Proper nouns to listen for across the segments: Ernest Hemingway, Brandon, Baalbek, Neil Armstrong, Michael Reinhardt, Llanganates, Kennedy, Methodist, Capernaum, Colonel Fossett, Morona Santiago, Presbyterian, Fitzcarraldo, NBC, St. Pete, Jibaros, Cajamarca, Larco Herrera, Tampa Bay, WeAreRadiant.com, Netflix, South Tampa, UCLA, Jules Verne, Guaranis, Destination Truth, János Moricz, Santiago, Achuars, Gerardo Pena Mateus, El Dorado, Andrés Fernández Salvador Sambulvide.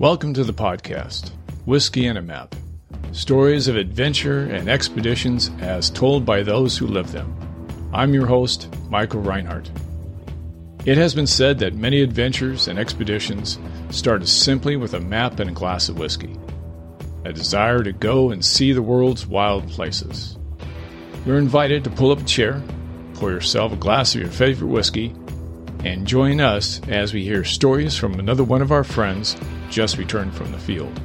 Welcome to the podcast, Whiskey and a Map. Stories of adventure and expeditions as told by those who live them. I'm your host, Michael Reinhardt. It has been said that many adventures and expeditions started simply with a map and a glass of whiskey. A desire to go and see the world's wild places. You're invited to pull up a chair, pour yourself a glass of your favorite whiskey, and join us as we hear stories from another one of our friends just returned from the field.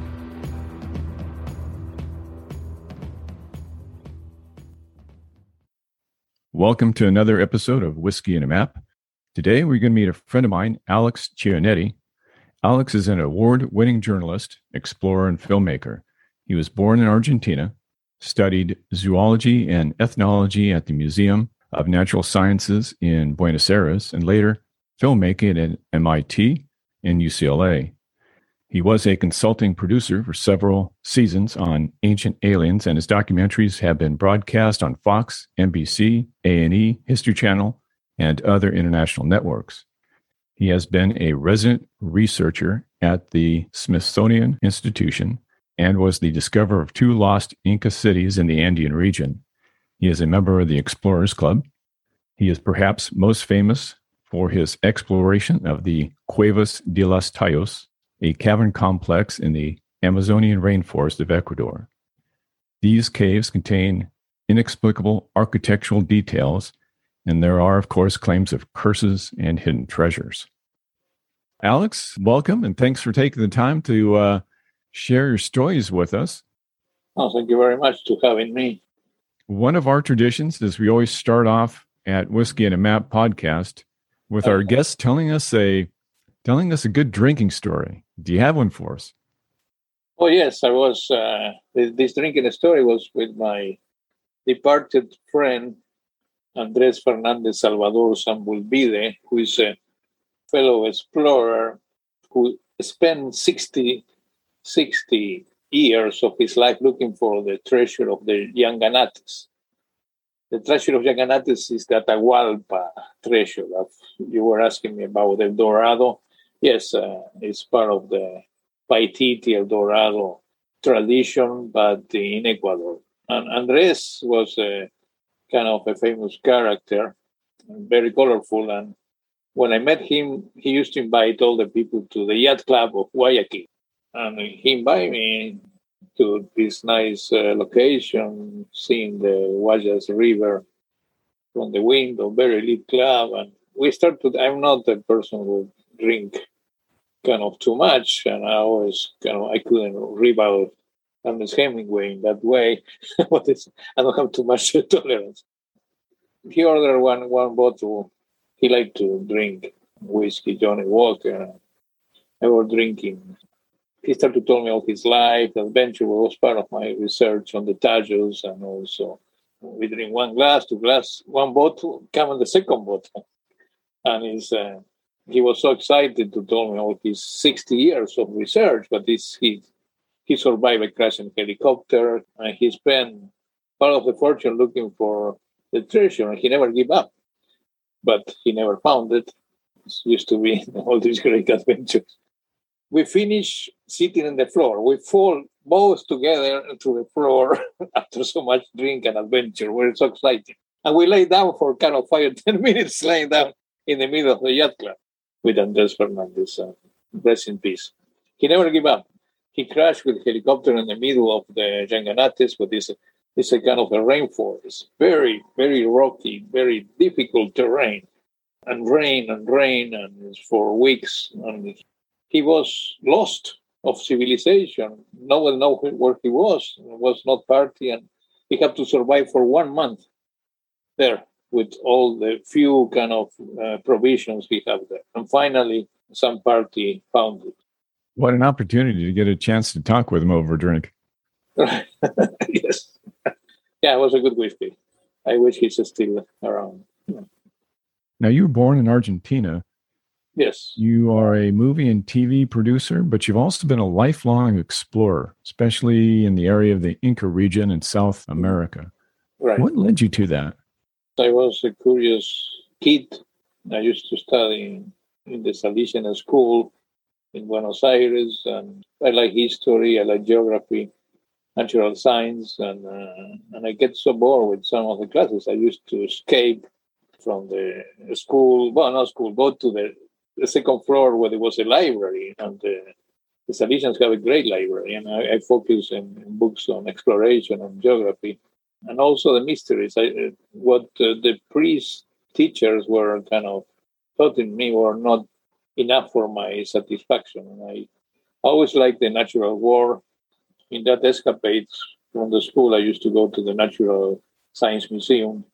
Welcome to another episode of Whiskey and a Map. Today we're going to meet a friend of mine, Alex Chionetti. Alex is an award-winning journalist, explorer, and filmmaker. He was born in Argentina, studied zoology and ethnology at the Museum of Natural Sciences in Buenos Aires, and later filmmaking at MIT and UCLA. He was a consulting producer for several seasons on Ancient Aliens, and his documentaries have been broadcast on Fox, NBC, A&E, History Channel, and other international networks. He has been a resident researcher at the Smithsonian Institution and was the discoverer of two lost Inca cities in the Andean region. He is a member of the Explorers Club. He is perhaps most famous for his exploration of the Cuevas de los Tayos, a cavern complex in the Amazonian rainforest of Ecuador. These caves contain inexplicable architectural details, and there are, of course, claims of curses and hidden treasures. Alex, welcome, and thanks for taking the time to share your stories with us. Oh, thank you very much for having me. One of our traditions is we always start off at Whiskey and a Map podcast with our guests telling us a good drinking story. Do you have one for us? Oh, yes. I was this drinking story was with my departed friend, Andrés Fernández Salvador Sambulvide, who is a fellow explorer who spent 60 years of his life looking for the treasure of the Llanganates. The treasure of Llanganates is the Atahualpa treasure that you were asking me about, El Dorado. Yes, it's part of the Paititi El Dorado tradition, but in Ecuador. And Andres was a kind of a famous character, very colorful. And when I met him, he used to invite all the people to the yacht club of Guayaquil. And he invited me to this nice location, seeing the Guayas River from the window, very lit club. And we started, I'm not a person who drink kind of too much. And I always, I couldn't rival Ernest Hemingway in that way. I don't have too much tolerance. He ordered one bottle. He liked to drink whiskey, Johnny Walker. I was drinking. He started to tell me all his life. The adventure was part of my research on the Tayos. And also, we drink one glass, two glasses, one bottle, come on the second bottle. And he was so excited to tell me all his 60 years of research. But he survived a crash in a helicopter. And he spent part of the fortune looking for the treasure. And he never gave up. But he never found it. It used to be all these great adventures. We finish sitting on the floor. We fall both together to the floor after so much drink and adventure. We're so excited. And we lay down for kind of 5 or 10 minutes, laying down in the middle of the yacht club with Andrés Fernández. Rest in peace. He never gave up. He crashed with a helicopter in the middle of the Llanganates, but it's a kind of a rainforest. Very, very rocky, very difficult terrain. And rain, and for weeks. And he was lost of civilization. No one knew where he was. It was not party, and he had to survive for 1 month there with all the few kind of provisions he had there. And finally, some party found it. What an opportunity to get a chance to talk with him over a drink. Yes. Yeah, it was a good whiskey. I wish he's still around. Now, you were born in Argentina. Yes. You are a movie and TV producer, but you've also been a lifelong explorer, especially in the area of the Inca region in South America. Right. What led you to that? I was a curious kid. I used to study in the Salishan School in Buenos Aires. And I like history, I like geography, natural science, and I get so bored with some of the classes. I used to escape from the school, well, not school, go to the second floor where there was a library, and the Salesians have a great library, and I focus in books on exploration and geography, and also the mysteries. What the priest teachers were kind of taught in me were not enough for my satisfaction, and I always liked the natural world. In that escapades from the school, I used to go to the Natural Science Museum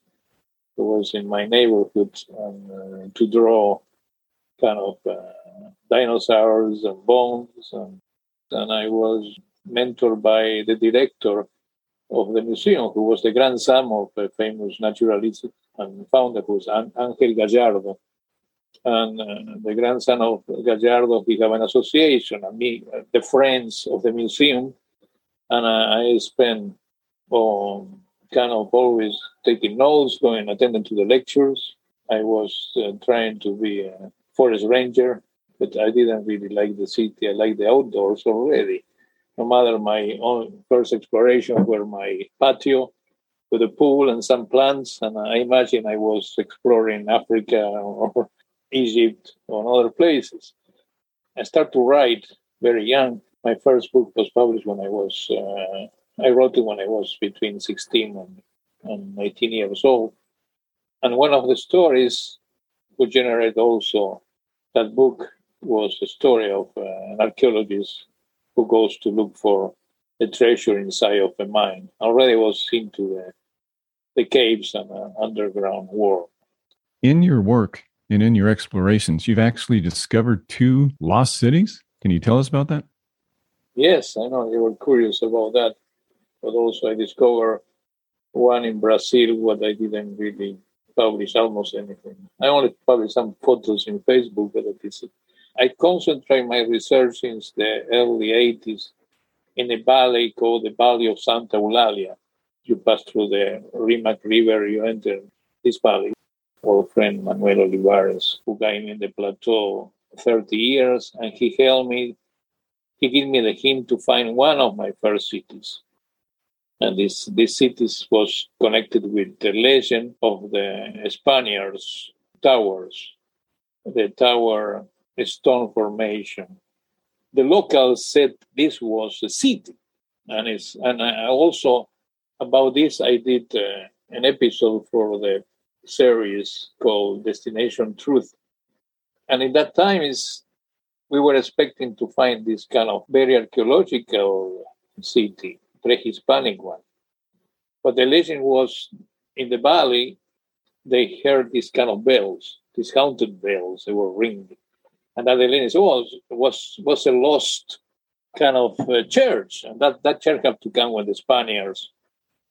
that was in my neighborhood, and to draw kind of dinosaurs and bones. And I was mentored by the director of the museum, who was the grandson of a famous naturalist and founder, who was Angel Gallardo. And the grandson of Gallardo, he had an association, and me, the friends of the museum. And I spent kind of always taking notes, going attending to the lectures. I was trying to be a forest ranger, but I didn't really like the city. I liked the outdoors already. No matter my own first exploration were my patio with a pool and some plants. And I imagine I was exploring Africa or Egypt or other places. I started to write very young. My first book was published when I wrote it when I was between 16 and 19 years old. And one of the stories who generated also that book was the story of an archaeologist who goes to look for a treasure inside of a mine. Already was into the caves and underground world. In your work and in your explorations, you've actually discovered 2 lost cities. Can you tell us about that? Yes, I know you were curious about that, but also I discovered one in Brazil, what I didn't really publish almost anything. I only published some photos in Facebook, but that is it. I concentrate my research since the early 80s in a valley called the Valley of Santa Eulalia. You pass through the Rimac River, you enter this valley. Our friend Manuel Olivares, who guided me in the plateau 30 years, and he helped me. He gave me the hint to find one of my first cities. And this city was connected with the legend of the Spaniards' towers, the tower stone formation. The locals said this was a city. And I also, about this, I did an episode for the series called Destination Truth. And in that time we were expecting to find this kind of very archaeological city, pre-Hispanic one. But the legend was, in the valley, they heard these kind of bells, these haunted bells, they were ringing. And that the legend was a lost kind of church. And that church had to come when the Spaniards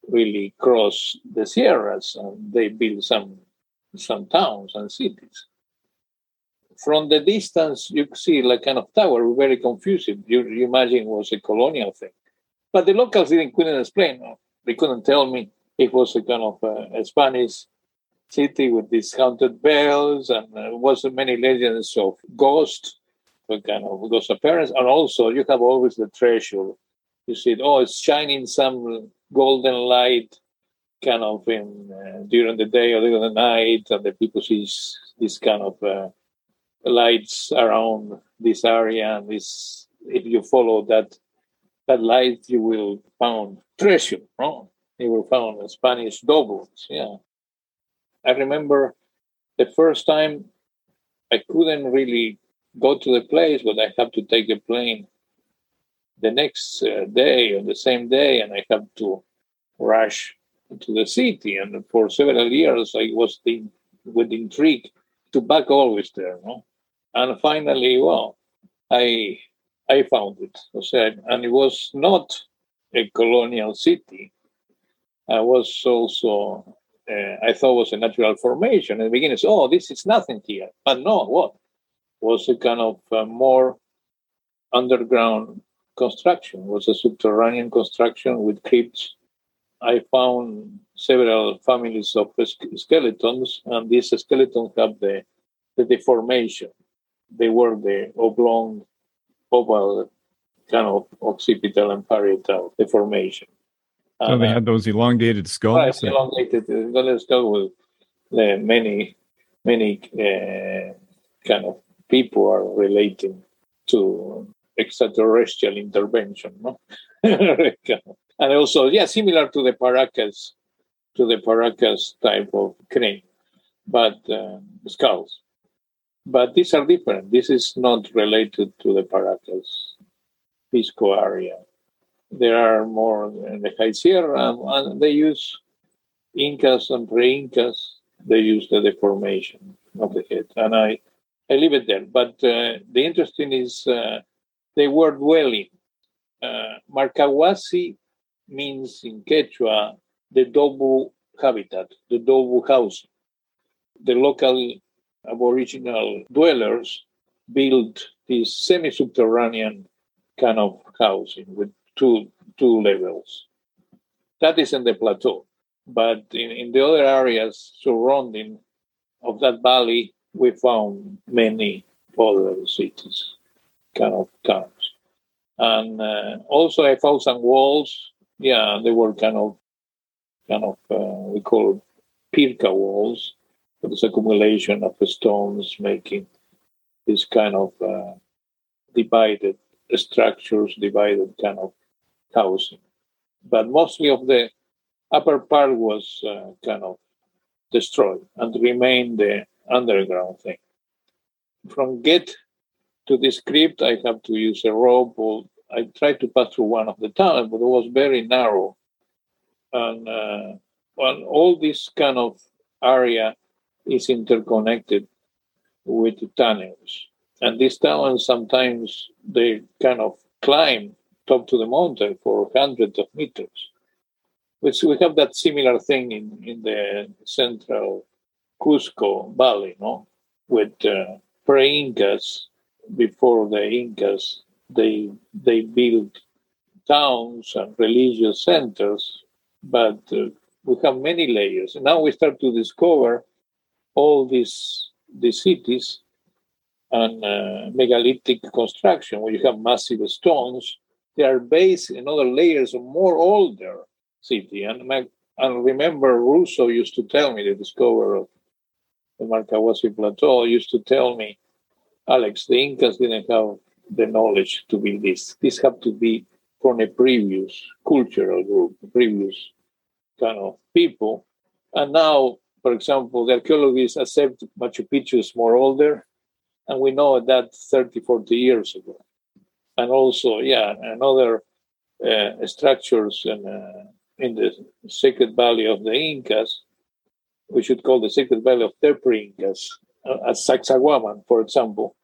really crossed the Sierras, and they built some towns and cities. From the distance, you see like kind of tower, very confusing. You imagine it was a colonial thing. But the locals couldn't explain. They couldn't tell me it was a kind of a Spanish city with these haunted bells, and wasn't many legends of ghosts, kind of ghost appearance. And also, you have always the treasure. You see, it's shining some golden light kind of in during the day or during the night, and the people see this kind of... lights around this area, and this, if you follow that light, you will found treasure. No? You will found Spanish doubles. Yeah, I remember the first time I couldn't really go to the place, but I had to take a plane the next day or the same day, and I had to rush to the city. And for several years, I was with intrigue to back always there. No? And finally, well, I found it. And it was not a colonial city. I was also, I thought it was a natural formation. In the beginning, this is nothing here. But no, what? It was a kind of more underground construction. It was a subterranean construction with crypts. I found several families of skeletons, and these skeletons have the deformation. They were the oblong oval, kind of occipital and parietal deformation. So they had those elongated skulls? Right, elongated skulls with many kind of people are relating to extraterrestrial intervention, no? And also, yeah, similar to the Paracas, type of crane, but skulls. But these are different. This is not related to the Paracas Pisco area. There are more in the High Sierra, and they use Incas and pre-Incas. They use the deformation of the head, and I leave it there. But the interesting is the word dwelling. Marcahuasi means in Quechua the Dobu habitat, the Dobu house. The local aboriginal dwellers built this semi-subterranean kind of housing with two levels. That is in the plateau. But in the other areas surrounding of that valley, we found many other cities, kind of towns. And also I found some walls. Yeah, they were kind of we call pirca walls. It was accumulation of stones making this kind of divided structures, divided kind of housing. But mostly of the upper part was kind of destroyed and remained the underground thing. From Get to this crypt, I have to use a rope. Or I tried to pass through one of the tunnels, but it was very narrow. And all this kind of area is interconnected with tunnels. And these tunnels, sometimes they kind of climb top to the mountain for hundreds of meters. We have that similar thing in the central Cusco Valley, no? With pre-Incas, before the Incas, they built towns and religious centers, but we have many layers. And now we start to discover all these cities and megalithic construction, where you have massive stones. They are based in other layers of more older city. And remember, Russo used to tell me, the discoverer of the Marcahuasi Plateau, used to tell me, Alex, the Incas didn't have the knowledge to build this. This had to be from a previous cultural group, a previous kind of people. And now, for example, the archaeologists accept Machu Picchu is more older, and we know that 30, 40 years ago. And also, yeah, another structures in the Sacred Valley of the Incas, we should call the Sacred Valley of the pre-Incas, as Sacsayhuaman, for example.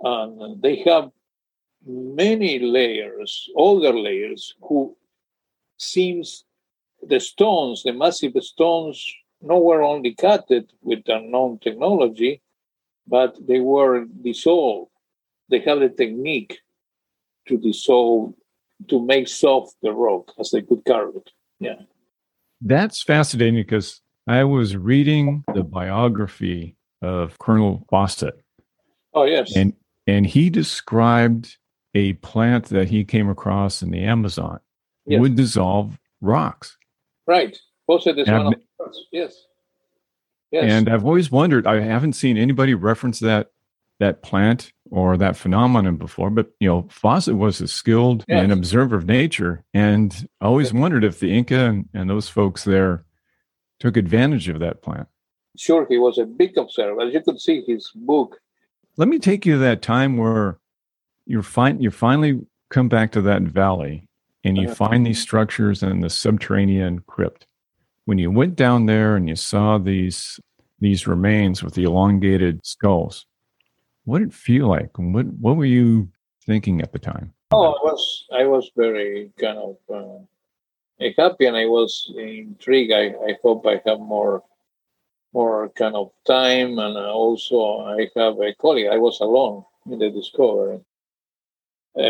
And they have many layers, older layers, who seems the stones, the massive stones, not were only cut with unknown technology, but they were dissolved. They had a technique to dissolve, to make soft the rock as they could carve it. Yeah. That's fascinating because I was reading the biography of Colonel Fossett. Oh, yes. And he described a plant that he came across in the Amazon. Yes. Would dissolve rocks. Right. Fossett is one of the first. Yes. Yes. And I've always wondered, I haven't seen anybody reference that plant or that phenomenon before, but Fossett was a skilled and observer of nature, and I always wondered if the Inca and those folks there took advantage of that plant. Sure, he was a big observer. As you could see his book. Let me take you to that time where you finally come back to that valley, and you find these structures in the subterranean crypt. When you went down there and you saw these remains with the elongated skulls, what did it feel like? What were you thinking at the time? Oh, I was very kind of happy, and I was intrigued. I hope I have more kind of time, and also I have a colleague. I was alone in the discovery.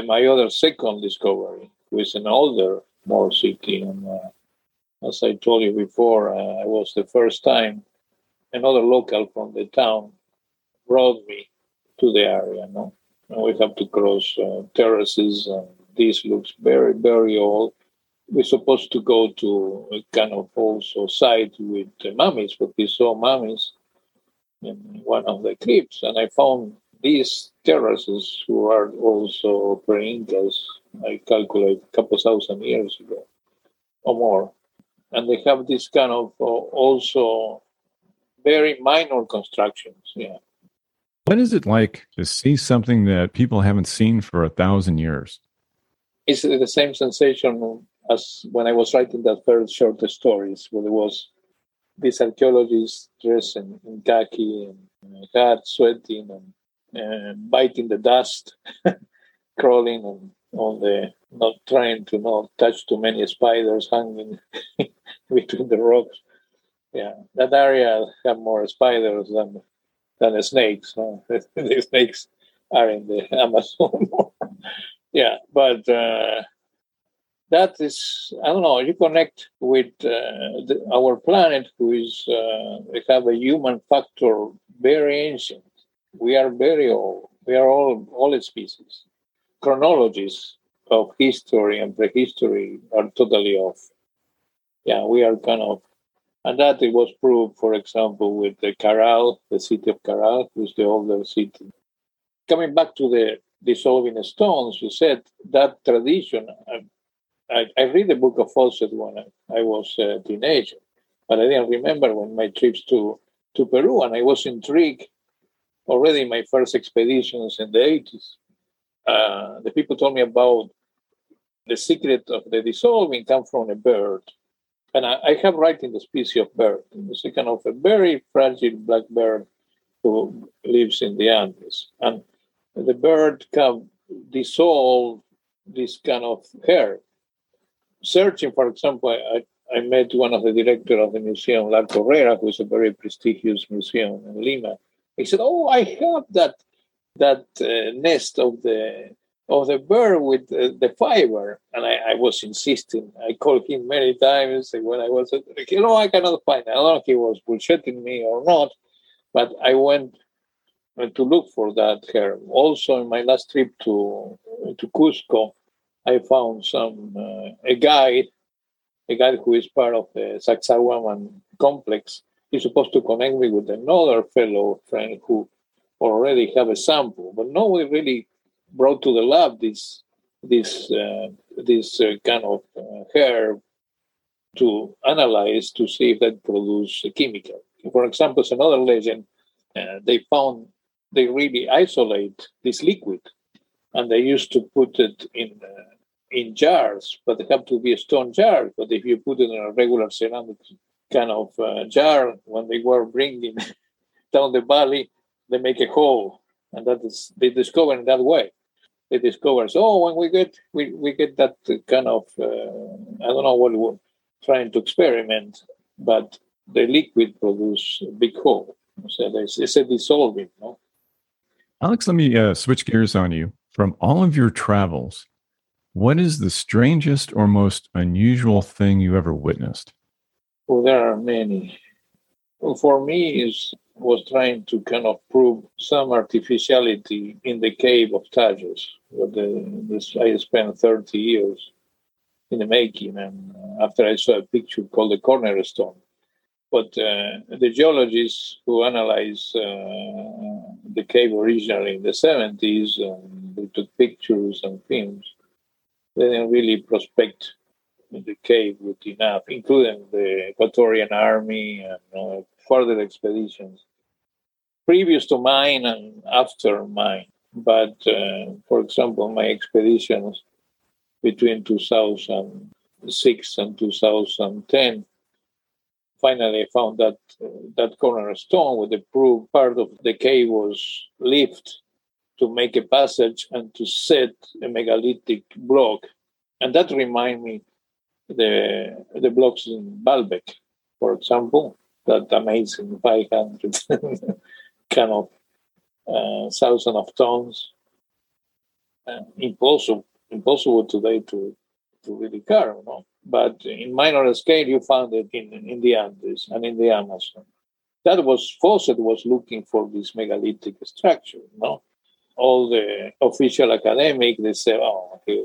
My other second discovery, who is an older, more city, and as I told you before, I was the first time another local from the town brought me to the area, no? We have to cross terraces, and this looks very, very old. We're supposed to go to a kind of also site with mummies, but we saw mummies in one of the cliffs, and I found these terraces who are also pre-Incas, I calculate a couple thousand years ago or more. And they have this kind of also very minor constructions, yeah. What is it like to see something that people haven't seen for 1,000 years? It's the same sensation as when I was writing that first short stories, where there was these archaeologists dressed in khaki and hard, sweating and biting the dust, crawling on the, not trying to not touch too many spiders hanging between the rocks. Yeah, that area have more spiders than snakes. Huh? The snakes are in the Amazon. Yeah, but that is, I don't know, you connect with our planet, who is, we have a human factor, very ancient. We are very old. We are all species. Chronologies of history and prehistory are totally off. Yeah, we are kind of, and that it was proved, for example, with the Caral, the city of Caral, which is the older city. Coming back to the dissolving stones, you said that tradition. I read the book of Fossett when I was a teenager, but I didn't remember when my trips to Peru, and I was intrigued already in my first expeditions in the 80s. The people told me about the secret of the dissolving come from a bird. And I have written the species of bird. It's a kind of a very fragile black bird who lives in the Andes. And the bird can dissolve this kind of hair. Searching, for example, I met one of the directors of the museum, Larco Herrera, who is a very prestigious museum in Lima. He said, "Oh, I have that nest of the bird with the fiber," and I was insisting. I called him many times when I was, I cannot find it. I don't know if he was bullshitting me or not, but I went to look for that herb. Also, in my last trip to Cusco, I found a guide who is part of the Sacsayhuaman complex. He's supposed to connect me with another fellow friend who already have a sample, but nobody really brought to the lab this kind of herb to analyze to see if that produce a chemical. For example, it's another legend. They really isolate this liquid, and they used to put it in jars, but they have to be a stone jar. But if you put it in a regular ceramic kind of jar, when they were bringing down the valley, they make a hole, and that is they discover in that way. They discover, when we get that kind of I don't know what we were trying to experiment, but the liquid produce a big hole. So it's a dissolving. No? Alex, let me switch gears on you. From all of your travels, what is the strangest or most unusual thing you ever witnessed? Well, there are many. Well, for me, was trying to kind of prove some artificiality in the cave of Tayos. I spent 30 years in the making, and after I saw a picture called the Cornerstone. But the geologists who analyzed the cave originally in the 70s, they took pictures and films. They didn't really prospect the cave with enough, including the Ecuadorian Army and further expeditions previous to mine and after mine. But, for example, my expeditions between 2006 and 2010, finally I found that that cornerstone with the proof part of the cave was lifted to make a passage and to set a megalithic block. And that reminded me the blocks in Baalbek, for example, that amazing 500 kind of thousand of tons. Impossible today to really carve, no? But in minor scale, you found it in the Andes and in the Amazon. That was Fossett was looking for this megalithic structure, no? all the official academics, they said, oh, it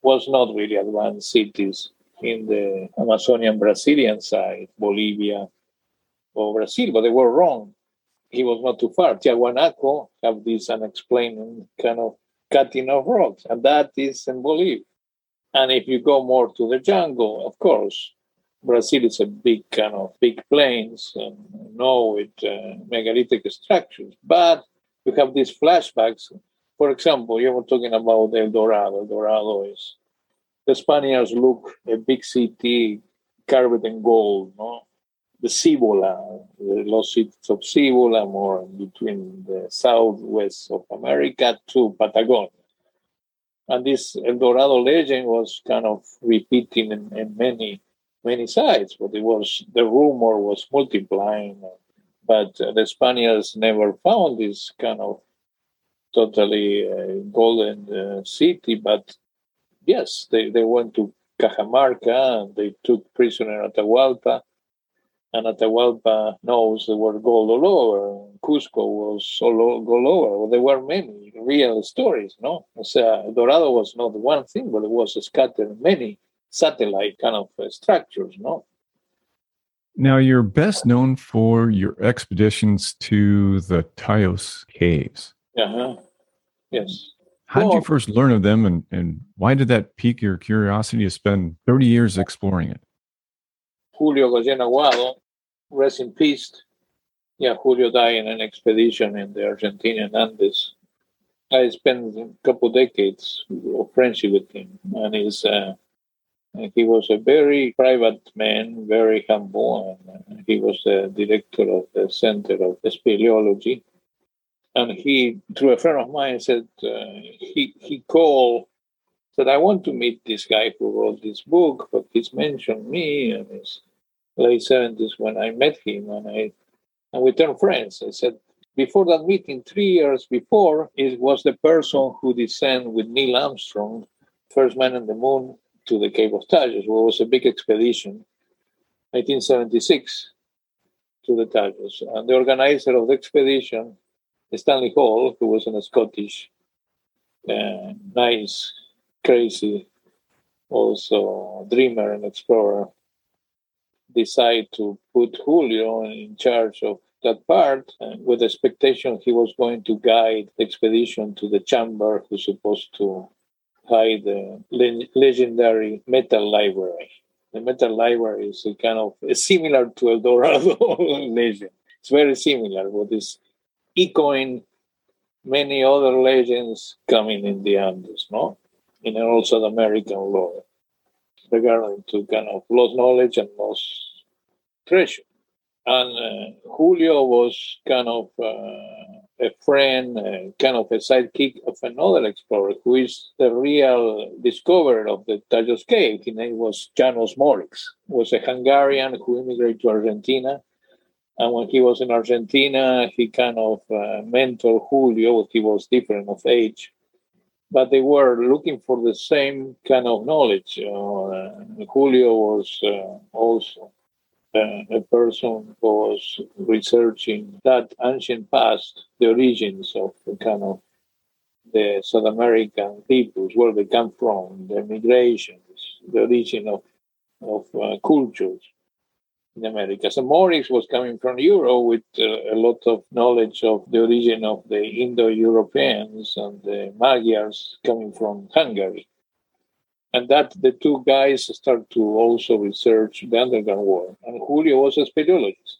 was not really advanced cities in the Amazonian Brazilian side, Bolivia or Brazil, but they were wrong. He was not too far. Tiahuanaco have this unexplained kind of cutting of rocks, and that is in Bolivia. And if you go more to the jungle, of course, Brazil is a big kind of big plains, and no, with megalithic structures. But you have these flashbacks. For example, you were talking about El Dorado. El Dorado is, the Spaniards look a big city carved in gold, no? The Cibola, the lost cities of Cibola, more between the southwest of America to Patagonia. And this El Dorado legend was kind of repeating in many sides, but the rumor was multiplying. But the Spaniards never found this kind of totally golden city. But yes, they went to Cajamarca, and they took prisoner Atahualpa. And Atahualpa knows there were gold all over. Cusco was all over. There were many real stories, no? So Dorado was not one thing, but it was scattered many satellite kind of structures, no? Now, you're best known for your expeditions to the Tayos caves. Uh-huh. Yes. How did you first learn of them, and why did that pique your curiosity to spend 30 years exploring it? Julio Goyén Aguado, rest in peace. Yeah, Julio died in an expedition in the Argentinian Andes. I spent a couple decades of friendship with him, and he was a very private man, very humble, and he was the director of the Center of Speleology. And he, through a friend of mine, said he called, said, I want to meet this guy who wrote this book, but he's mentioned me, and it's late 70s when I met him, and we turned friends. I said, before that meeting, 3 years before, it was the person who descended with Neil Armstrong, first man on the moon, to the Cave of Tayos, where it was a big expedition, 1976, to the Tayos. And the organizer of the expedition, Stanley Hall, who was a Scottish, nice, crazy, also dreamer and explorer, decided to put Julio in charge of that part, with the expectation he was going to guide the expedition to the chamber who's supposed to hide the legendary metal library. The metal library is a kind of similar to El Dorado legend. It's very similar, but it's echoing many other legends coming in the Andes, no? In all South American lore, regarding to kind of lost knowledge and lost treasure. And Julio was kind of a friend, kind of a sidekick of another explorer who is the real discoverer of the Tayos Cave. His name was János Moricz. He was a Hungarian who immigrated to Argentina. And when he was in Argentina, he kind of mentored Julio. He was different of age. But they were looking for the same kind of knowledge. Julio was also a person who was researching that ancient past, the origins of the kind of the South American peoples, where they come from, the migrations, the origin of cultures in America. So Moricz was coming from Europe with a lot of knowledge of the origin of the Indo-Europeans and the Magyars coming from Hungary. And that the two guys start to also research the underground world. And Julio was a speleologist.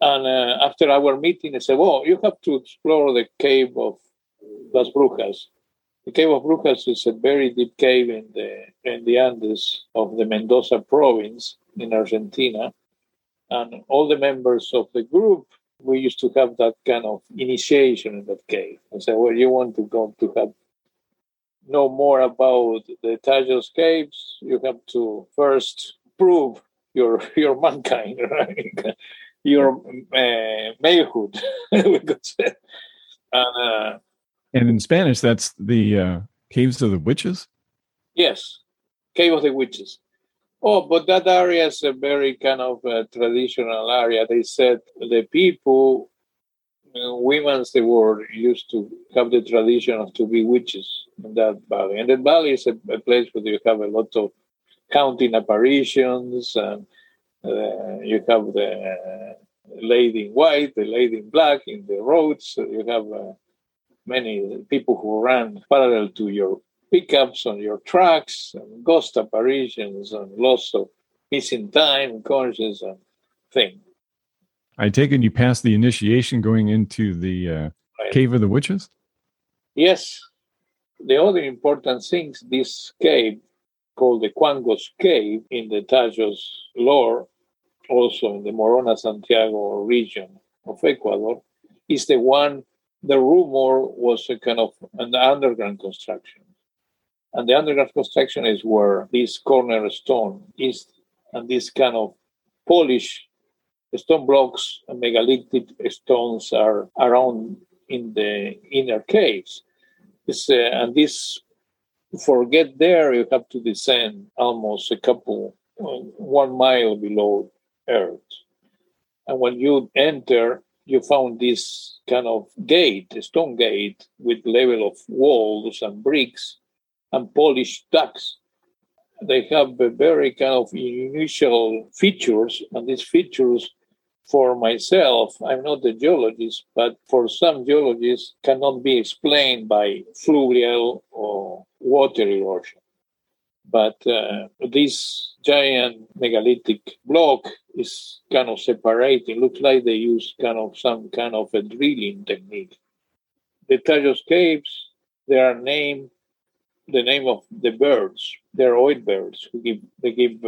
And after our meeting, I said, well, you have to explore the Cave of Las Brujas. The Cave of Brujas is a very deep cave in the Andes of the Mendoza province in Argentina. And all the members of the group, we used to have that kind of initiation in that cave. I said, well, you want to go to know more about the Tayos caves, you have to first prove your mankind, right? Your malehood, we could say. And in Spanish, that's the Caves of the Witches? Yes, Cave of the Witches. Oh, but that area is a very kind of traditional area. They said the people women of the world used to have the tradition of to be witches in that valley. And the valley is a place where you have a lot of counting apparitions, and you have the lady in white, the lady in black in the roads. You have many people who run parallel to your pickups on your trucks, and ghost apparitions, and loss of missing time, conscious, and things. I take it you passed the initiation going into the right. Cave of the Witches? Yes. The other important thing is this cave, called the Quangos Cave, in the Tayos lore, also in the Morona Santiago region of Ecuador, is the one, the rumor was a kind of an underground construction. And the underground construction is where this cornerstone is, and this kind of polish stone blocks and megalithic stones are around in the inner caves. And this, for get there, you have to descend almost 1 mile below earth. And when you enter, you found this kind of gate, a stone gate, with level of walls and bricks and polished ducts. They have a very kind of unusual features, and these features, for myself, I'm not a geologist, but for some geologists, cannot be explained by fluvial or water erosion. But this giant megalithic block is kind of separating. Looks like they use kind of some kind of a drilling technique. The Tayos caves, they are named the name of the birds. They're oid birds who give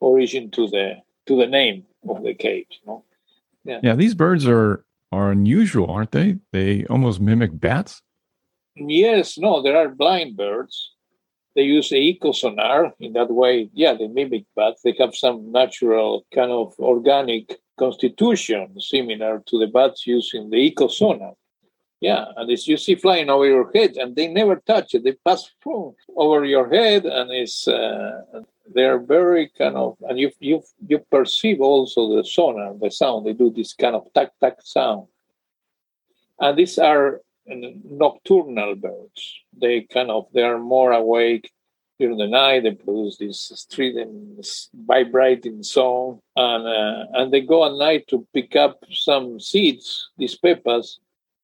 origin to the name of the caves. No? Yeah, these birds are unusual, aren't they? They almost mimic bats. Yes, no, there are blind birds. They use an eco sonar in that way. Yeah, they mimic bats. They have some natural kind of organic constitution similar to the bats using the eco sonar. Yeah, and it's, you see flying over your head, and they never touch it. They pass through over your head, and it's they're very kind of, and you perceive also the sonar, the sound. They do this kind of tack tack sound, and these are nocturnal birds. They are more awake during the night. They produce this strident, vibrating song, and they go at night to pick up some seeds, these pepas.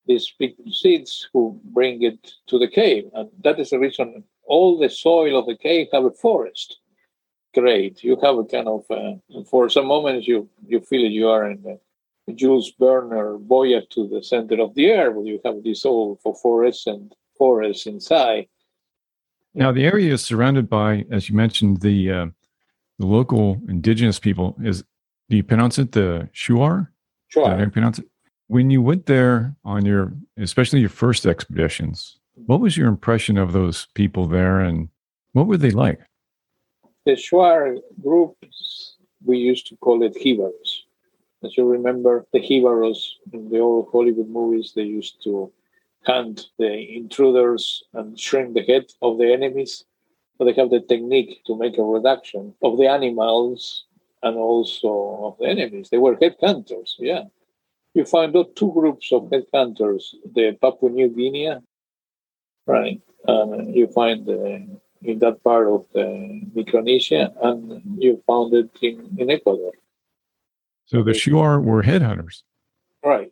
These big seeds who bring it to the cave. And that is the reason all the soil of the cave have a forest. Great. You have a kind of, for some moments, you feel you are in a Jules Verne voyage to the center of the air, where you have this old fluorescent forest inside. Now, the area is surrounded by, as you mentioned, the local indigenous people. Do you pronounce it the Shuar? Shuar. How do you pronounce it? When you went there on especially your first expeditions, what was your impression of those people there, and what were they like? The Shuar groups, we used to call it Jibaros. As you remember, the Jibaros in the old Hollywood movies, they used to hunt the intruders and shrink the head of the enemies. But they have the technique to make a reduction of the animals and also of the enemies. They were headhunters, yeah. You find out two groups of headhunters, the Papua New Guinea, right? And you find in that part of Micronesia, and you found it in Ecuador. So the Shuar were headhunters? Right.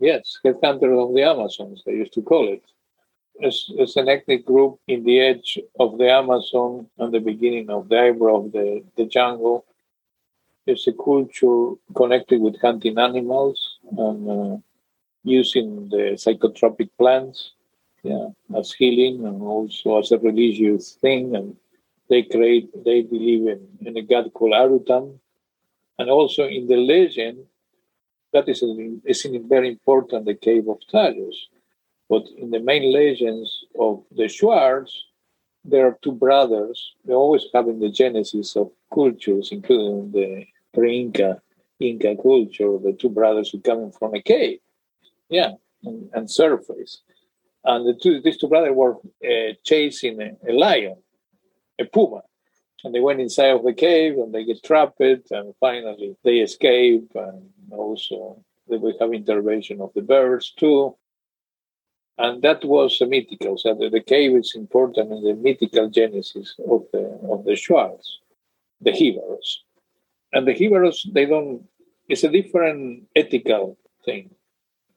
Yes, headhunters of the Amazons, they used to call it. It's an ethnic group in the edge of the Amazon and the beginning of the eyebrow of the jungle. It's a culture connected with hunting animals and using the psychotropic plants, yeah, as healing and also as a religious thing. And they believe in a god called Arutam. And also in the legend, that is very important, the cave of Tayos. But in the main legends of the Shuars, there are two brothers. They always have in the genesis of cultures, including the pre-Inca culture, the two brothers who come in from a cave, yeah, and surface. And these two brothers were chasing a lion, a puma. And they went inside of the cave, and they get trapped, and finally they escape, and also we have intervention of the birds too. And that was a mythical. So the cave is important in the mythical genesis of the Shuars, the Jibaros. And the Jibaros, it's a different ethical thing.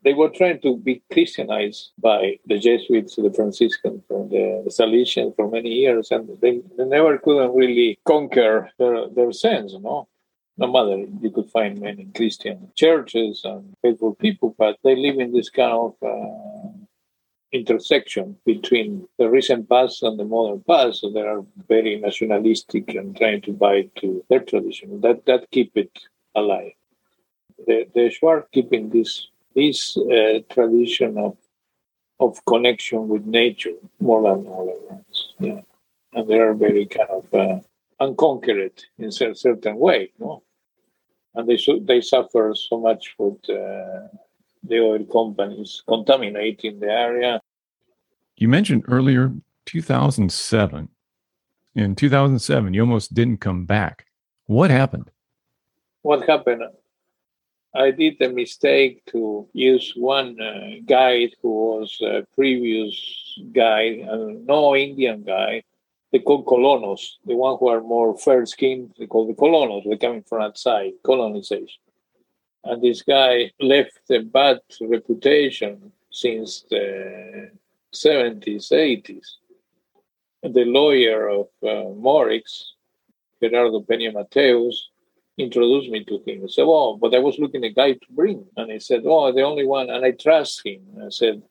They were trying to be Christianized by the Jesuits, the Franciscans, from the Salesians for many years, and they never couldn't really conquer their sins, no? No matter, you could find many Christian churches and faithful people, but they live in this kind of intersection between the recent past and the modern past, so they are very nationalistic and trying to buy to their tradition. That keep it alive. The Shuar keeping this tradition of connection with nature more than all else, yeah. And they are very kind of unconquered in a certain way, no? And they suffer so much with the oil companies contaminating the area. You mentioned earlier 2007. In 2007, you almost didn't come back. What happened? I did a mistake to use one guide who was a previous guide, no Indian guy. They call Colonos, the one who are more fair-skinned, they call the Colonos. They're coming from outside, colonization. And this guy left a bad reputation since the 70s, 80s. The lawyer of Moricz, Gerardo Pena Mateus, introduced me to him. I said, oh, but I was looking at a guy to bring. And he said, oh, the only one, and I trust him. I said,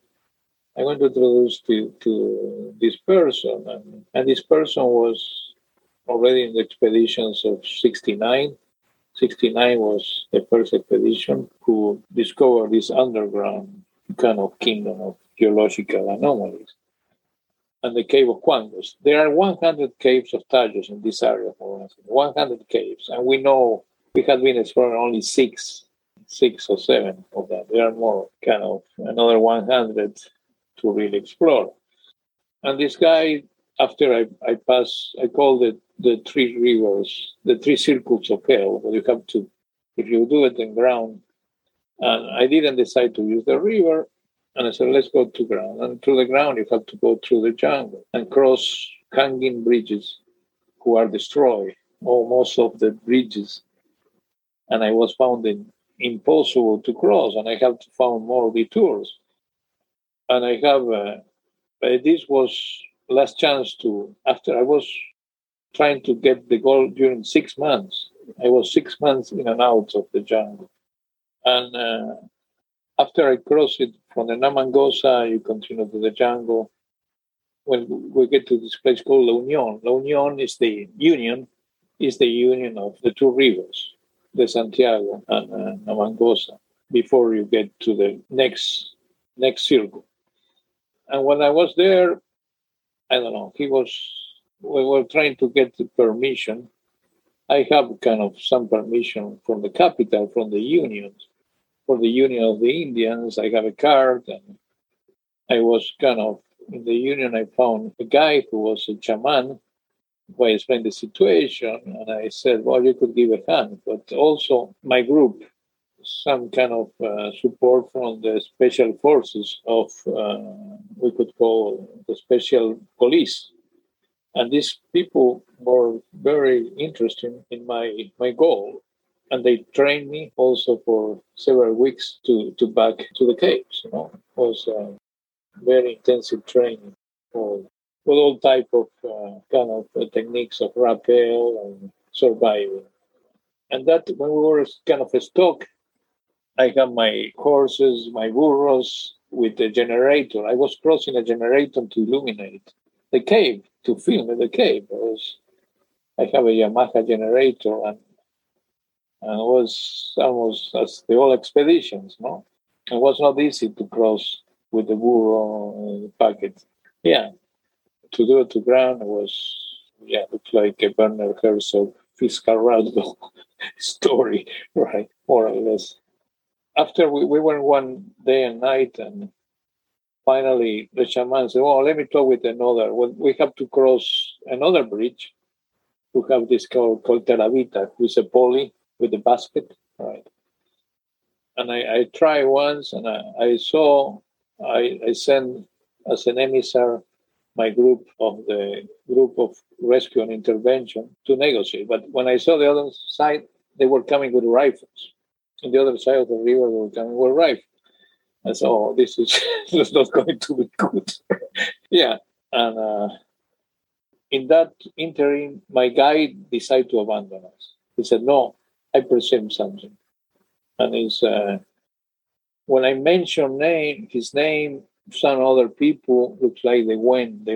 I want to introduce to this person. And this person was already in the expeditions of 69. 69 was the first expedition who discovered this underground kind of kingdom of geological anomalies. And the cave of Quangos. There are 100 caves of Tayos in this area, 100 caves. And we know we had been exploring only six or seven of them. There are more, kind of another 100 to really explore. And this guy, after I passed, I called it the three rivers, the three circles of hell. But you have to, if you do it in ground, and I didn't decide to use the river. And I said, let's go to ground. And through the ground, you have to go through the jungle and cross hanging bridges who are destroyed, most of the bridges. And I was found it impossible to cross, and I have to find more detours. And I have, this was last chance to, after I was trying to get the gold during 6 months. I was 6 months in and out of the jungle. And after I crossed it from the Namangosa, you continue to the jungle. When we get to this place called La Unión, La Unión is the union of the two rivers, the Santiago and Namangosa, before you get to the next circle. And when I was there, I don't know, we were trying to get the permission. I have kind of some permission from the capital, from the unions. For the Union of the Indians, I have a card, and I was kind of in the Union. I found a guy who was a shaman, who I explained the situation, and I said, well, you could give a hand, but also my group, some kind of support from the special forces of, we could call the special police. And these people were very interested in my goal. And they trained me also for several weeks to back to the caves. You know, it was a very intensive training with all type of kind of techniques of rappel and survival. And that when we were kind of stuck, I had my horses, my burros with a generator. I was crossing a generator to illuminate the cave, to film in the cave. I have a Yamaha generator and it was almost as the whole expeditions, no? It was not easy to cross with the burro packet. Yeah. To do it to ground looked like a Werner Herzog, Fitzcarraldo story, right? More or less. After we went one day and night, and finally the shaman said, oh, let me talk with another. Well, we have to cross another bridge. We have this called Teravita, who is a poli, with the basket, right? And I tried once, and I sent as an emissary my group of the group of rescue and intervention to negotiate. But when I saw the other side, they were coming with rifles. On the other side of the river, they were coming with rifles. And so this is just not going to be good. Yeah. And in that interim, my guide decided to abandon us. He said, no, I perceive something. And when I mentioned his name, some other people looks like they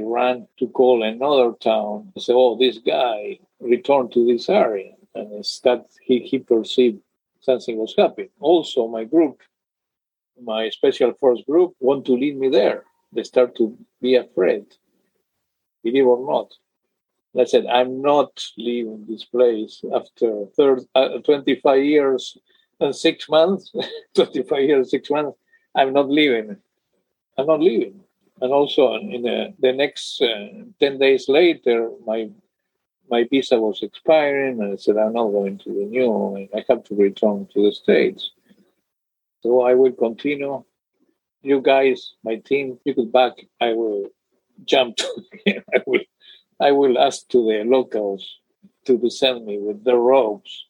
ran to call another town. They said, oh, this guy returned to this area. And instead, he perceived something was happening. Also, my group, my special force group, want to lead me there. They start to be afraid, believe or not. And I said, I'm not leaving this place after 25 years and 6 months. 25 years, 6 months, I'm not leaving. I'm not leaving. And also, in the next 10 days later, my visa was expiring, and I said, I'm not going to renew. I have to return to the States. So I will continue. You guys, my team, you go back. I will jump to here. I will ask to the locals to send me with the ropes.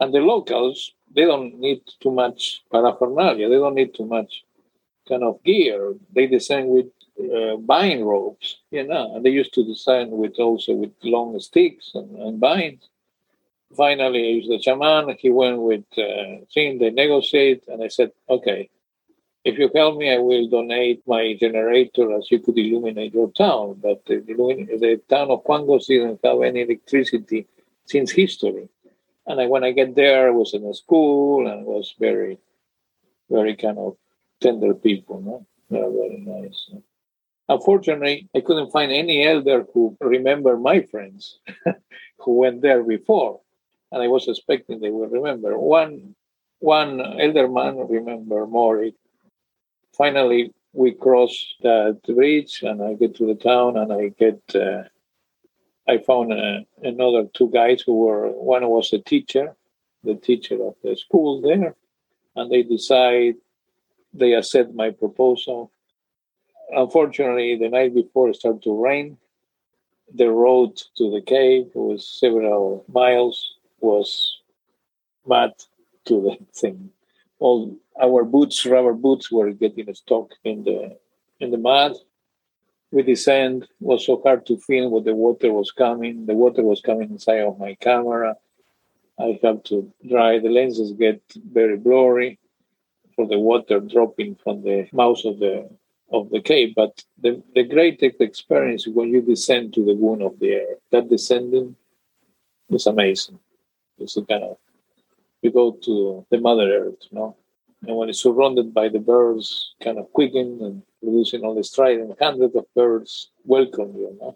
And the locals, they don't need too much paraphernalia. They don't need too much kind of gear. They design with vine ropes, and they used to design with long sticks and vines. Finally, I used the shaman. He went with him. They negotiate, and I said, okay, if you help me, I will donate my generator as you could illuminate your town. But the town of Quangos didn't have any electricity since history. And when I get there, I was in a school, and it was very, very kind of tender people, no? They were very nice. Unfortunately, I couldn't find any elder who remembered my friends who went there before, and I was expecting they would remember. One elder man remembered Moricz. Finally, we crossed that bridge, and I get to the town, and I found another two guys who were. One was the teacher of the school there, and they accept my proposal. Unfortunately, the night before it started to rain. The road to the cave was several miles, was mud to the thing. All our boots, rubber boots, were getting stuck in the mud. We descend. It was so hard to feel where the water was coming. The water was coming inside of my camera. I have to dry. The lenses get very blurry. The water dropping from the mouth of the cave, but the greatest experience when you descend to the wound of the air. That descending is amazing. It's a kind of, you go to the mother earth, and when it's surrounded by the birds, kind of quickening and producing all the strident, hundreds of birds welcome you,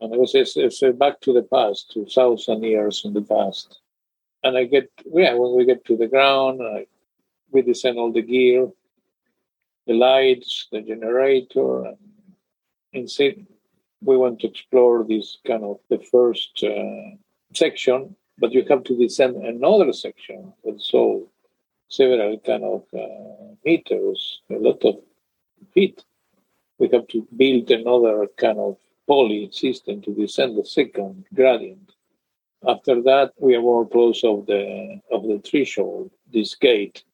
And it's back to the past, to 1,000 years in the past. And when we get to the ground, we design all the gear, the lights, the generator, and instead we want to explore this kind of the first section, but you have to descend another section. And so several kind of meters, a lot of feet. We have to build another kind of poly system to descend the second gradient. After that, we are more close of the threshold, this gate.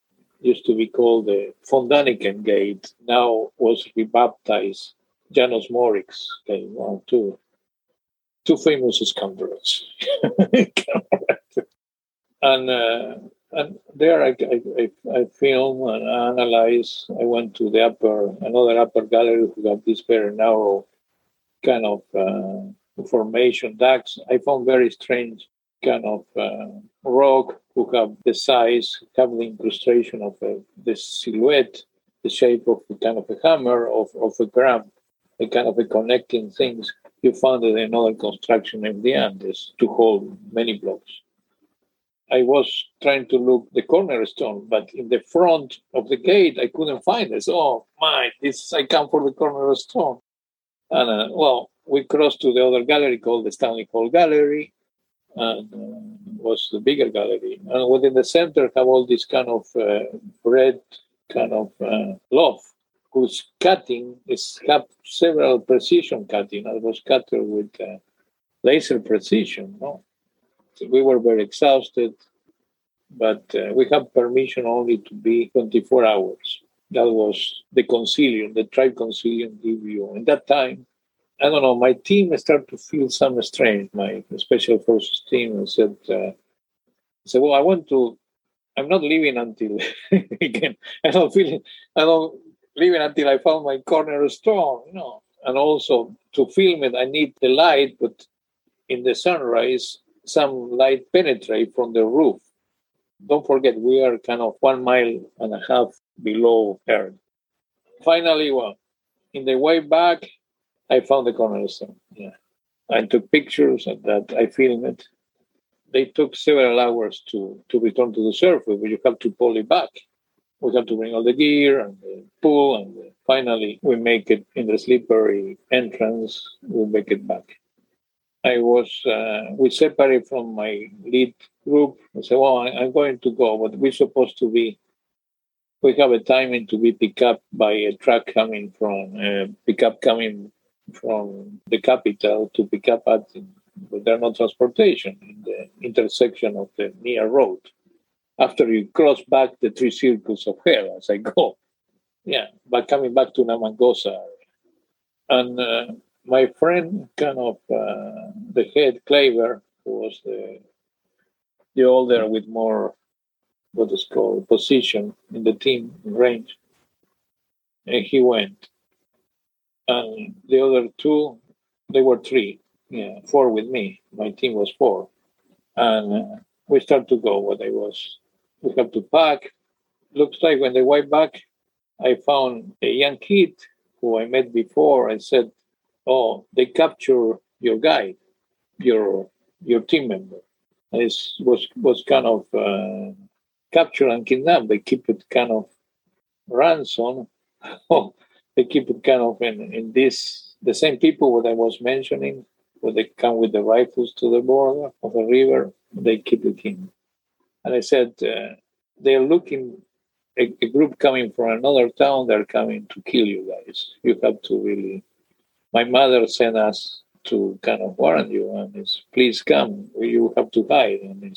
Used to be called the Von Däniken Gate, now was rebaptized János Moricz Gate. Well, two famous scoundrels. And there I film and analyze. I went to another upper gallery who got this very narrow kind of formation ducts. I found very strange kind of rock who have the size, have the incrustation of the silhouette, the shape of the kind of a hammer, of a crab, a kind of a connecting things. You found it in another construction in the Andes to hold many blocks. I was trying to look the cornerstone, but in the front of the gate, I couldn't find it. Oh, I come for the cornerstone. And we crossed to the other gallery called the Stanley Hall Gallery, and was the bigger gallery. And within the center have all this kind of red kind of loaf, whose cutting is have several precision cutting. It was cut with laser precision. No? So we were very exhausted, but we have permission only to be 24 hours. That was the concilium, the tribe concilium gave you. At that time, I don't know, my team started to feel some strange, my special forces team, and said, well, I'm not leaving until again. I don't leaving until I found my cornerstone, you know. And also to film it, I need the light, but in the sunrise, some light penetrate from the roof. Don't forget, we are kind of 1.5 miles below Earth. Finally, well, in the way back, I found the cornerstone. Yeah, I took pictures and that I filmed it. They took several hours to return to the surface, but you have to pull it back. We have to bring all the gear and the pool, and finally we make it in the slippery entrance. We make it back. We separated from my lead group. I said, well, I'm going to go, but we have a timing to be picked up by a truck coming from the capital to pick up at Moderno Transportation in the intersection of the near road. After you cross back the three circles of hell, as I go. Yeah, but coming back to Namangosa. And my friend, kind of the head Claver, who was the older with more, what is called, position in the team range, and he went. And the other two, they were three. Yeah, four with me. My team was four. And we start to go what I was. We have to pack. Looks like when they went back, I found a young kid who I met before. I said, oh, they captured your guide, your team member. And it was kind of captured and kidnapped. They keep it kind of ransom. They keep it kind of in this, the same people what I was mentioning, when they come with the rifles to the border of the river, they keep it in. And I said, they're looking, a group coming from another town, they're coming to kill you guys. You have to really, my mother sent us to kind of warn you, and it's, please come, you have to hide. And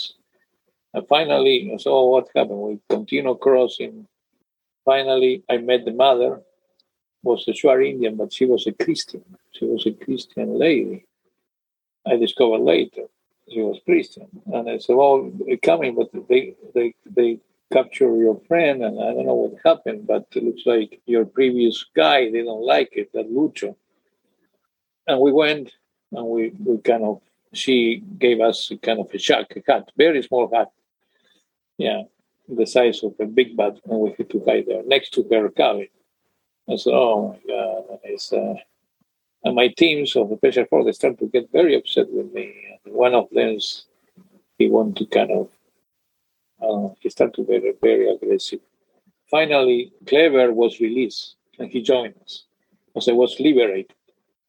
finally, so what happened? We continue crossing. Finally, I met the mother, was a Shuar Indian, but she was a Christian. She was a Christian lady. I discovered later. She was Christian. And I said, well, they're coming, but they capture your friend, and I don't know what happened, but it looks like your previous guy, they don't like it, that Lucho. And we went, and we kind of, she gave us kind of a shack, a hut, very small hut. Yeah, the size of a big bat, and we had to hide there, next to her cabin. I said, oh my God. And my teams of the Special Force, they started to get very upset with me. And one of them, he wanted to kind of, he started to be very, very aggressive. Finally, Clever was released and he joined us because I was liberated.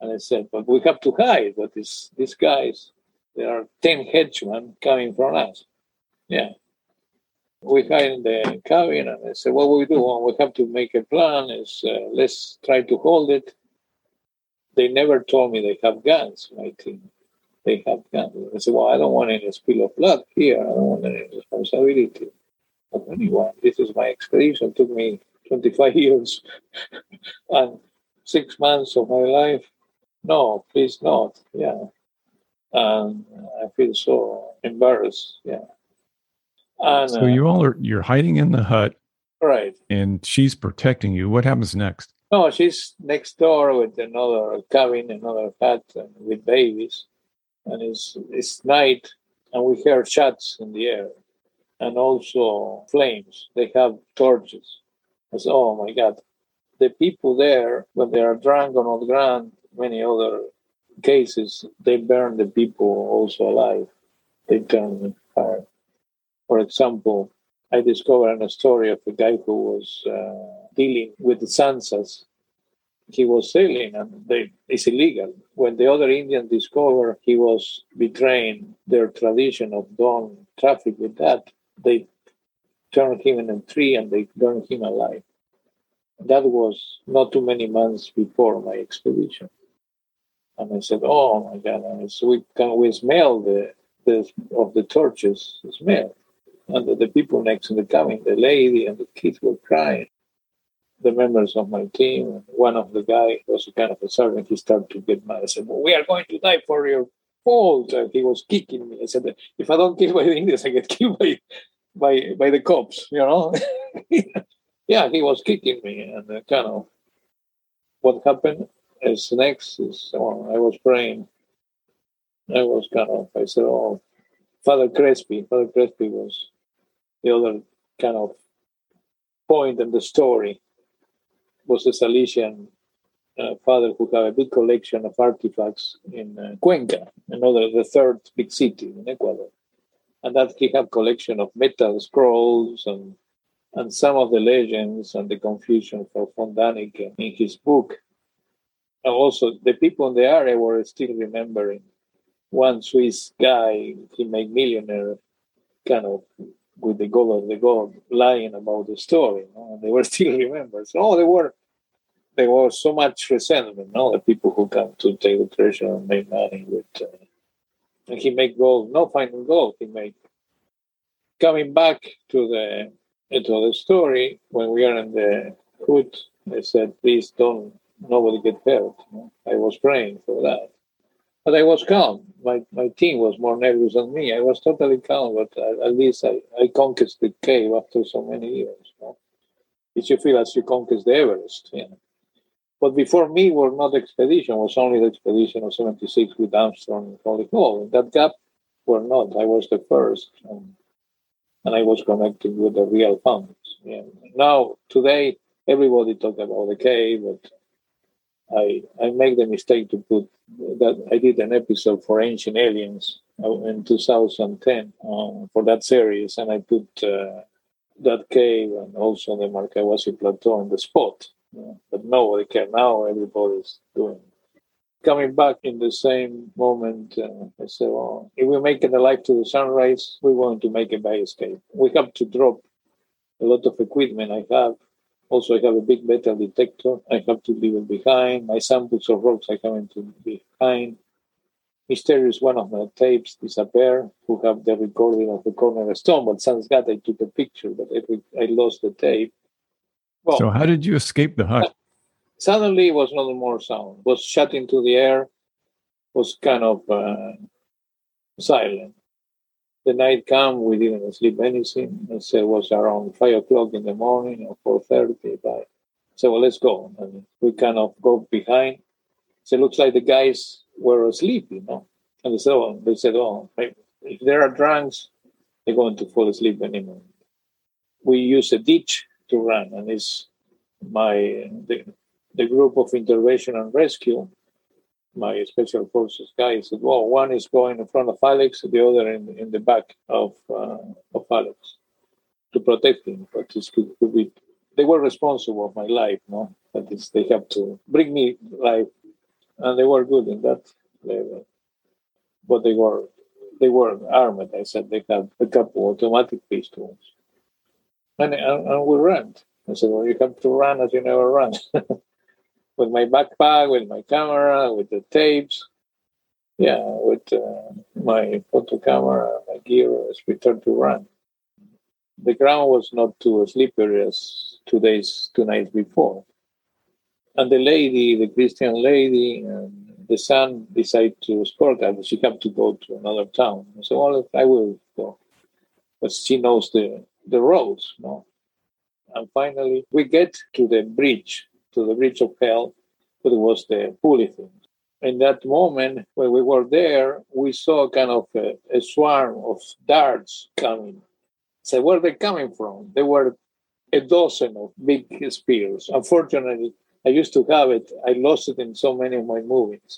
And I said, but we have to hide. But these guys, there are 10 henchmen coming from us. Yeah. We hide in the cabin, and I said, what will we do? Well, we have to make a plan. Let's try to hold it. They never told me they have guns, my team. They have guns. I said, well, I don't want any spill of blood here. I don't want any responsibility of anyone. This is my expedition. It took me 25 years and 6 months of my life. No, please not. Yeah. And I feel so embarrassed. Yeah. And, so you're hiding in the hut, right? And she's protecting you. What happens next? No, she's next door with another cabin, another hut, and with babies. And it's night, and we hear shots in the air, and also flames. They have torches. I said, oh my God, the people there, when they are drunk or on the ground, many other cases, they burn the people also alive. They turn them fire. For example, I discovered a story of a guy who was dealing with the Sansas. he was selling, and it's illegal. When the other Indians discovered he was betraying their tradition of don't traffic with that, they turned him in a tree and they burned him alive. That was not too many months before my expedition. And I said, oh my God, and so we smell the torches smell. And the people next to the cabin, the lady and the kids were crying. The members of my team, one of the guys was kind of a servant, he started to get mad. I said, well, we are going to die for your fault. And he was kicking me. I said, if I don't get killed by the Indians, I get killed by the cops, you know? Yeah, he was kicking me. And kind of what happened is next is, well, I was praying. I said, oh, Father Crespi was the other kind of point in the story. Was a Salishan father who had a big collection of artifacts in Cuenca, the third big city in Ecuador. And that he had a collection of metal scrolls and some of the legends and the confusion for Von Däniken in his book. And also the people in the area were still remembering one Swiss guy, he made millionaire, kind of with the gold of the gold, lying about the story. And they were still remembered. So, there was so much resentment. The people who come to take the treasure and make money with. And he made gold, not finding gold. He made coming back to the story. When we are in the hood, I said, "Please don't nobody get hurt." I was praying for that. But I was calm. My team was more nervous than me. I was totally calm, but at least I conquered the cave after so many years. It you feel as you conquered the Everest. But before me were not expedition. It was only the expedition of 1976 with Armstrong and Holy Hall. In that gap were not. I was the first, and I was connected with the real founders. Now, today, everybody talks about the cave, but I make the mistake to put that I did an episode for Ancient Aliens in 2010 for that series, and I put that cave and also the Marcahuasi Plateau on the spot. But nobody cares. Now everybody's doing it. Coming back in the same moment, I said, well, if we make it alive to the sunrise, we want to make it by escape. We have to drop a lot of equipment I have. Also, I have a big metal detector. I have to leave it behind. My samples of rocks I have to leave behind. Mysterious one of my tapes disappeared, who have the recording of the cornerstone. But thanks God I took a picture, but I lost the tape. Well, so how did you escape the hut? Suddenly, it was no more sound. It was shut into the air. It was kind of silent. The night came, we didn't sleep anything. I said it was around 5 o'clock in the morning or 4:30. I said, well, let's go. And we kind of go behind. So it looks like the guys were asleep, And they said, if there are drunks, they're going to fall asleep anymore. We use a ditch to run, and it's the group of intervention and rescue. My special forces guy said, well, one is going in front of Alex, the other in the back of Alex to protect him. But this could be, they were responsible for my life, That is, they have to bring me life, and they were good in that level. But they were armed. I said they had a couple automatic pistols, and we ran. I said, well, you have to run as you never run. With my backpack, with my camera, with the tapes, with my photo camera, my gear, as we turned to run. The ground was not too slippery as two nights before. And the Christian lady, and the son decided to escort her, but she had to go to another town. So I will go. But she knows the roads, And finally, we get to the bridge. To the bridge of hell, but it was the pulley thing. In that moment, when we were there, we saw kind of a swarm of darts coming. So where they coming from? There were a dozen of big spears. Unfortunately, I used to have it. I lost it in so many of my movies.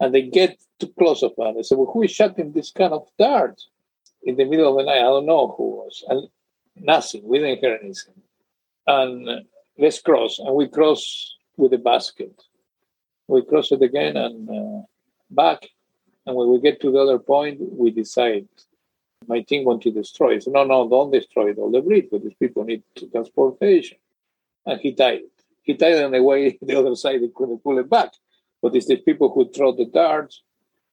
And they get too close of us. I said, well, who is shooting this kind of darts in the middle of the night? I don't know who was. And nothing. We didn't hear anything. And let's cross. And we cross with a basket. we cross it again and back. And when we get to the other point, we decide, my team want to destroy it. So, no, don't destroy it, all the bridge, but these people need transportation. And he tied it. He tied it on the way the other side, they couldn't pull it back. But it's the people who throw the darts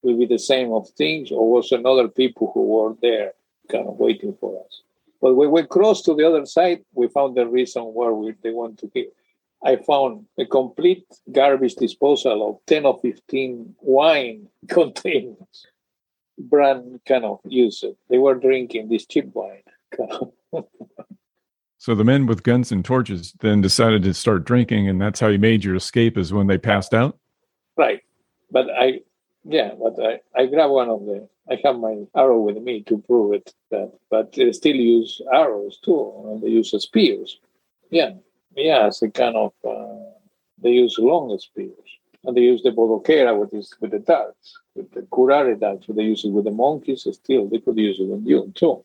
will be the same of things, or was another people who were there kind of waiting for us. But when we crossed to the other side, we found the reason where they want to kill. I found a complete garbage disposal of 10 or 15 wine containers, brand kind of used. They were drinking this cheap wine. Kind of. So the men with guns and torches then decided to start drinking, and that's how you made your escape, is when they passed out? Right. But I grabbed one of them. I have my arrow with me to prove it. But they still use arrows too, and they use spears. Yeah, it's a kind of, they use long spears. And they use the bodoquera with the darts, with the curare darts. So they use it with the monkeys still. They could use it with you too.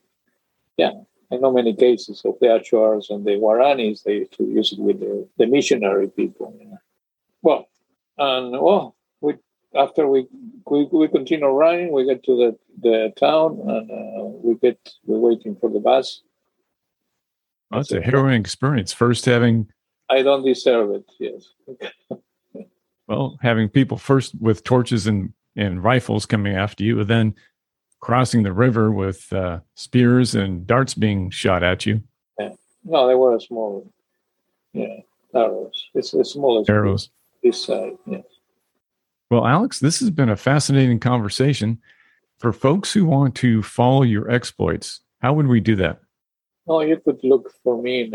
Yeah, I know many cases of the Achuars and the Guaranis, they used to use it with the missionary people. You know. After we continue running, we get to the town, and we're waiting for the bus. Oh, that's a harrowing experience. First having... I don't deserve it, yes. Well, having people first with torches and rifles coming after you, and then crossing the river with spears and darts being shot at you. Yeah. No, they were small, arrows. It's the smallest arrows. This side, yes. Well, Alex, this has been a fascinating conversation. For folks who want to follow your exploits, how would we do that? Oh, you could look for me in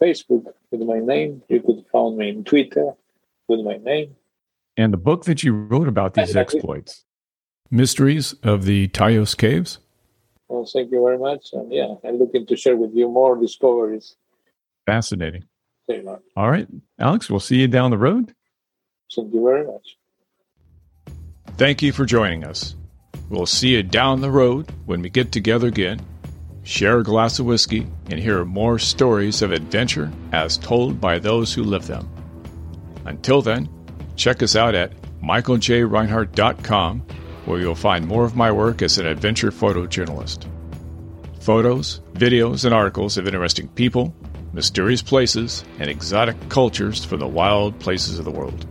Facebook with my name. You could find me in Twitter with my name. And the book that you wrote about these exploits, Mysteries of the Tayos Caves. Well, thank you very much. And yeah, I'm looking to share with you more discoveries. Fascinating. All right, Alex, we'll see you down the road. Thank you very much. Thank you for joining us. We'll see you down the road when we get together again, share a glass of whiskey, and hear more stories of adventure as told by those who live them. Until then, check us out at michaeljreinhardt.com, where you'll find more of my work as an adventure photojournalist. Photos, videos, and articles of interesting people, mysterious places, and exotic cultures from the wild places of the world.